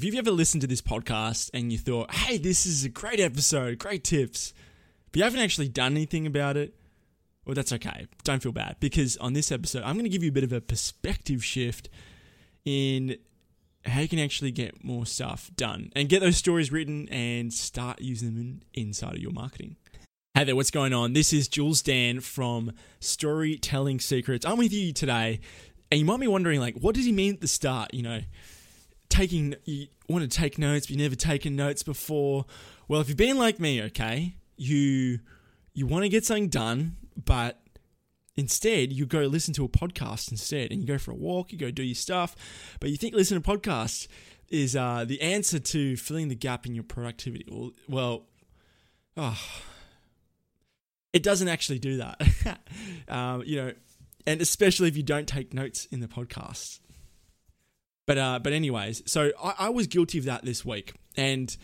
If you've ever listened to this podcast and you thought, hey, this is a great episode, great tips, but you haven't actually done anything about it, well, that's okay. Don't feel bad, because on this episode, I'm going to give you a bit of a perspective shift in how you can actually get more stuff done and get those stories written and start using them inside of your marketing. Hey there, what's going on? This is Jules Dan from Storytelling Secrets. I'm with you today, and you might be wondering, like, what does he mean at the start, you know? You want to take notes, but you've never taken notes before. Well, if you've been like me, okay, you want to get something done, but instead you go listen to a podcast instead, and you go for a walk, you go do your stuff, but you think listening to podcasts is the answer to filling the gap in your productivity. Well, it doesn't actually do that, and especially if you don't take notes in the podcast. But anyways, so I was guilty of that this week, and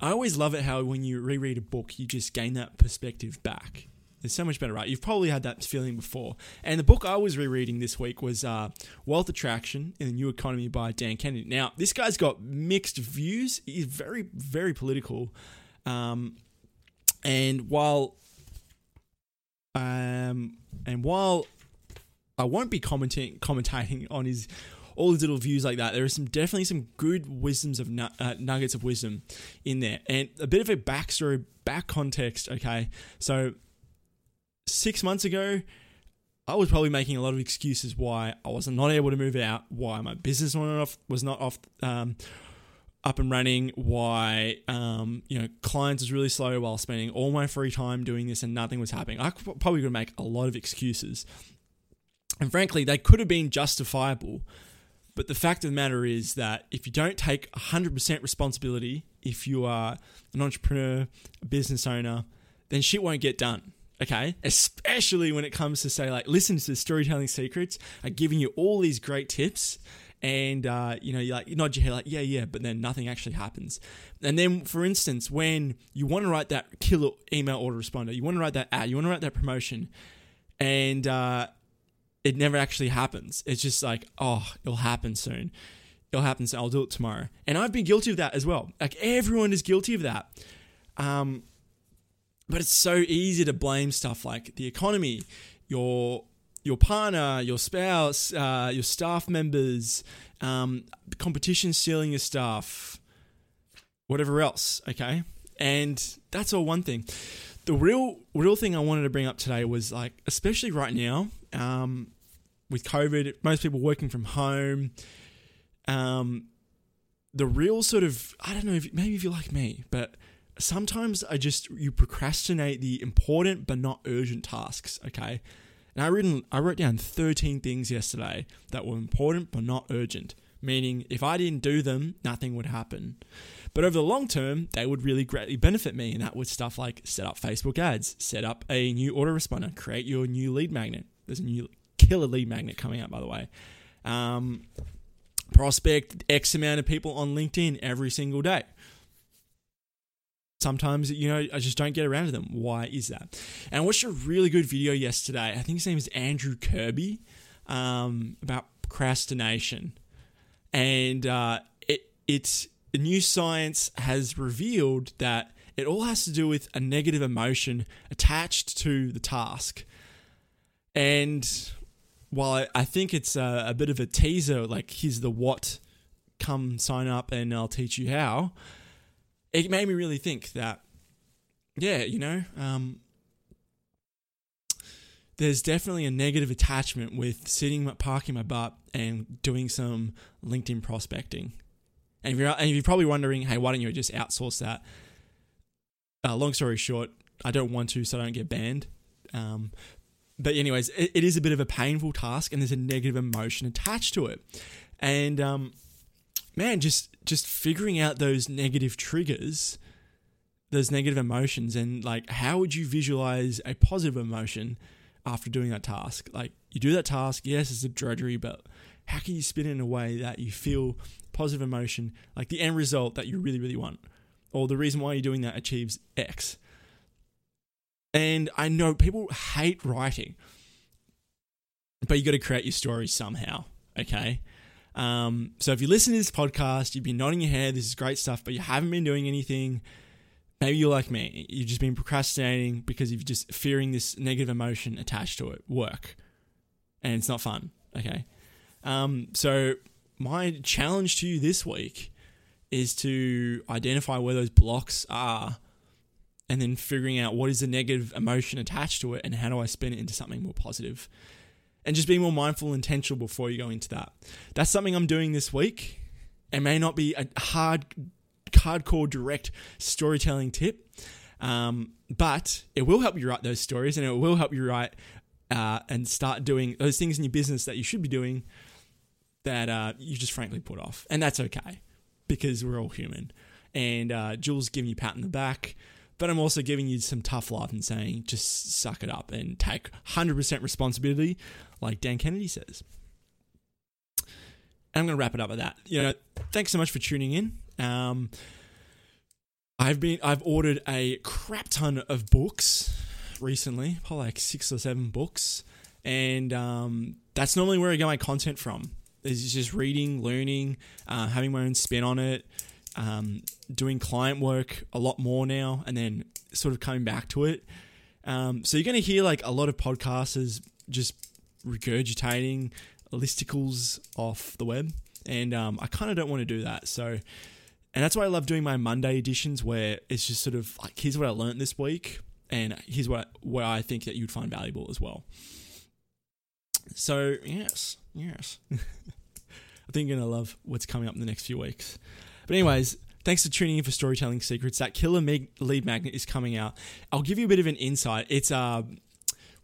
I always love it how when you reread a book, you just gain that perspective back. It's so much better, right? You've probably had that feeling before. And the book I was rereading this week was Wealth Attraction in the New Economy by Dan Kennedy. Now, this guy's got mixed views. He's very, very political. And while I won't be commentating on his all these little views like that, there are definitely some good wisdoms of nuggets of wisdom in there, and a bit of a backstory, back context. Okay, so 6 months ago, I was probably making a lot of excuses why I was not able to move out, why my business was not up and running, why clients was really slow, while spending all my free time doing this and nothing was happening. I probably could make a lot of excuses, and frankly, they could have been justifiable. But the fact of the matter is that if you don't take 100% responsibility, if you are an entrepreneur, a business owner, then shit won't get done, okay? Especially when it comes to, say, like, listen to the Storytelling Secrets, like, giving you all these great tips, and, you nod your head like, yeah, but then nothing actually happens. And then, for instance, when you want to write that killer email autoresponder, you want to write that ad, you want to write that promotion, and it never actually happens. It's just like, it'll happen soon. I'll do it tomorrow. And I've been guilty of that as well. Like, everyone is guilty of that. But it's so easy to blame stuff like the economy, your partner, your spouse, your staff members, competition stealing your stuff, whatever else, okay? And that's all one thing. The real thing I wanted to bring up today was, like, especially right now, with COVID, most people working from home, the real sort of, I don't know, maybe if you're like me, but sometimes you procrastinate the important but not urgent tasks, okay? And I wrote down 13 things yesterday that were important but not urgent, meaning if I didn't do them, nothing would happen. But over the long term, they would really greatly benefit me, and that was stuff like set up Facebook ads, set up a new autoresponder, create your new lead magnet. There's a new killer lead magnet coming out, by the way. Prospect X amount of people on LinkedIn every single day. Sometimes, I just don't get around to them. Why is that? And I watched a really good video yesterday. I think his name is Andrew Kirby, about procrastination. And it's new science has revealed that it all has to do with a negative emotion attached to the task. And while I think it's a bit of a teaser, like, here's the what, come sign up and I'll teach you how, it made me really think that, there's definitely a negative attachment with parking my butt and doing some LinkedIn prospecting. And if you're probably wondering, hey, why don't you just outsource that? Long story short, I don't want to, so I don't get banned. But anyways, it is a bit of a painful task, and there's a negative emotion attached to it. And just figuring out those negative triggers, those negative emotions, and, like, how would you visualize a positive emotion after doing that task? Like, you do that task, yes, it's a drudgery, but how can you spin it in a way that you feel positive emotion, like the end result that you really, really want, or the reason why you're doing that achieves X? And I know people hate writing, but you got to create your story somehow, okay? So if you listen to this podcast, you've been nodding your head, this is great stuff, but you haven't been doing anything. Maybe you're like me. You've just been procrastinating because you've just fearing this negative emotion attached to it, work. And it's not fun. Okay. So my challenge to you this week is to identify where those blocks are and then figuring out what is the negative emotion attached to it and how do I spin it into something more positive. And just being more mindful and intentional before you go into that. That's something I'm doing this week. It may not be a hardcore direct storytelling tip, but it will help you write those stories and it will help you write and start doing those things in your business that you should be doing that you just frankly put off. And that's okay because we're all human. And Jules giving you a pat on the back, but I'm also giving you some tough love and saying, just suck it up and take 100% responsibility, like Dan Kennedy says. And I'm going to wrap it up with that. You know, thanks so much for tuning in. I've ordered a crap ton of books recently, probably like 6 or 7 books. And that's normally where I get my content from. Is just reading, learning, having my own spin on it. Doing client work a lot more now and then sort of coming back to it. So you're going to hear like a lot of podcasters just regurgitating listicles off the web. And I kind of don't want to do that. So, and that's why I love doing my Monday editions where it's just sort of like, here's what I learned this week. And here's what I think that you'd find valuable as well. So yes. I think you're going to love what's coming up in the next few weeks. But anyways, thanks for tuning in for Storytelling Secrets. That killer lead magnet is coming out. I'll give you a bit of an insight. It's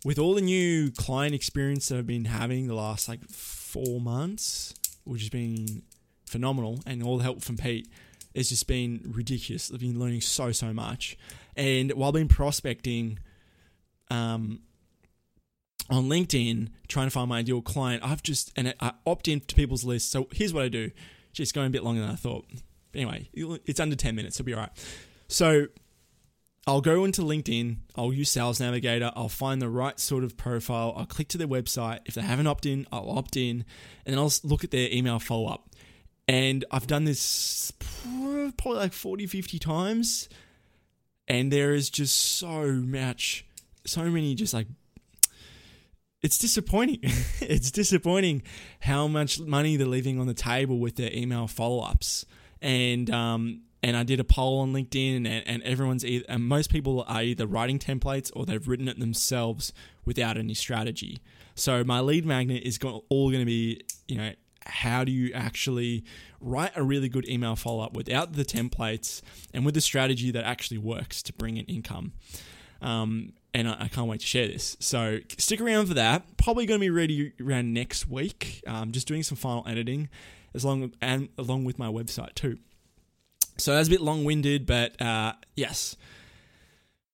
with all the new client experience that I've been having the last like 4 months, which has been phenomenal, and all the help from Pete, it's just been ridiculous. I've been learning so much. And while I've been prospecting on LinkedIn, trying to find my ideal client, I opt into people's lists. So here's what I do. It's going a bit longer than I thought. Anyway, it's under 10 minutes. It'll be all right. So I'll go into LinkedIn. I'll use Sales Navigator. I'll find the right sort of profile. I'll click to their website. If they haven't opted in, I'll opt in. And then I'll look at their email follow-up. And I've done this probably like 40, 50 times. And there is just so many just like, it's disappointing. It's disappointing how much money they're leaving on the table with their email follow-ups. And I did a poll on LinkedIn, and most people are either writing templates or they've written it themselves without any strategy. So my lead magnet is all going to be, you know, how do you actually write a really good email follow-up without the templates and with a strategy that actually works to bring in income. And I can't wait to share this. So stick around for that. Probably going to be ready around next week. Just doing some final editing along with my website too. So that's a bit long-winded, but yes.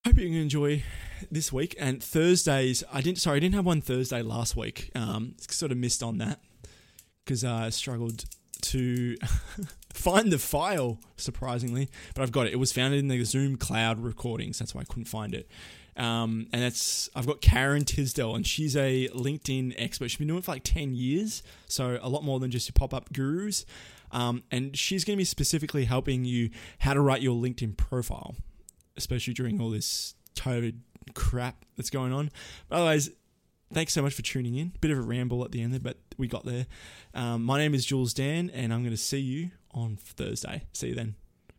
Hope you can enjoy this week. And Thursdays, I didn't have one Thursday last week. Sort of missed on that because I struggled to find the file, surprisingly. But I've got it. It was found in the Zoom cloud recordings. That's why I couldn't find it. And I've got Karen Tisdell, and she's a LinkedIn expert. She's been doing it for like 10 years, so a lot more than just your pop-up gurus. And she's going to be specifically helping you how to write your LinkedIn profile, especially during all this COVID crap that's going on. But otherwise, thanks so much for tuning in. Bit of a ramble at the end there, but we got there. My name is Jules Dan, and I'm going to see you on Thursday. See you then.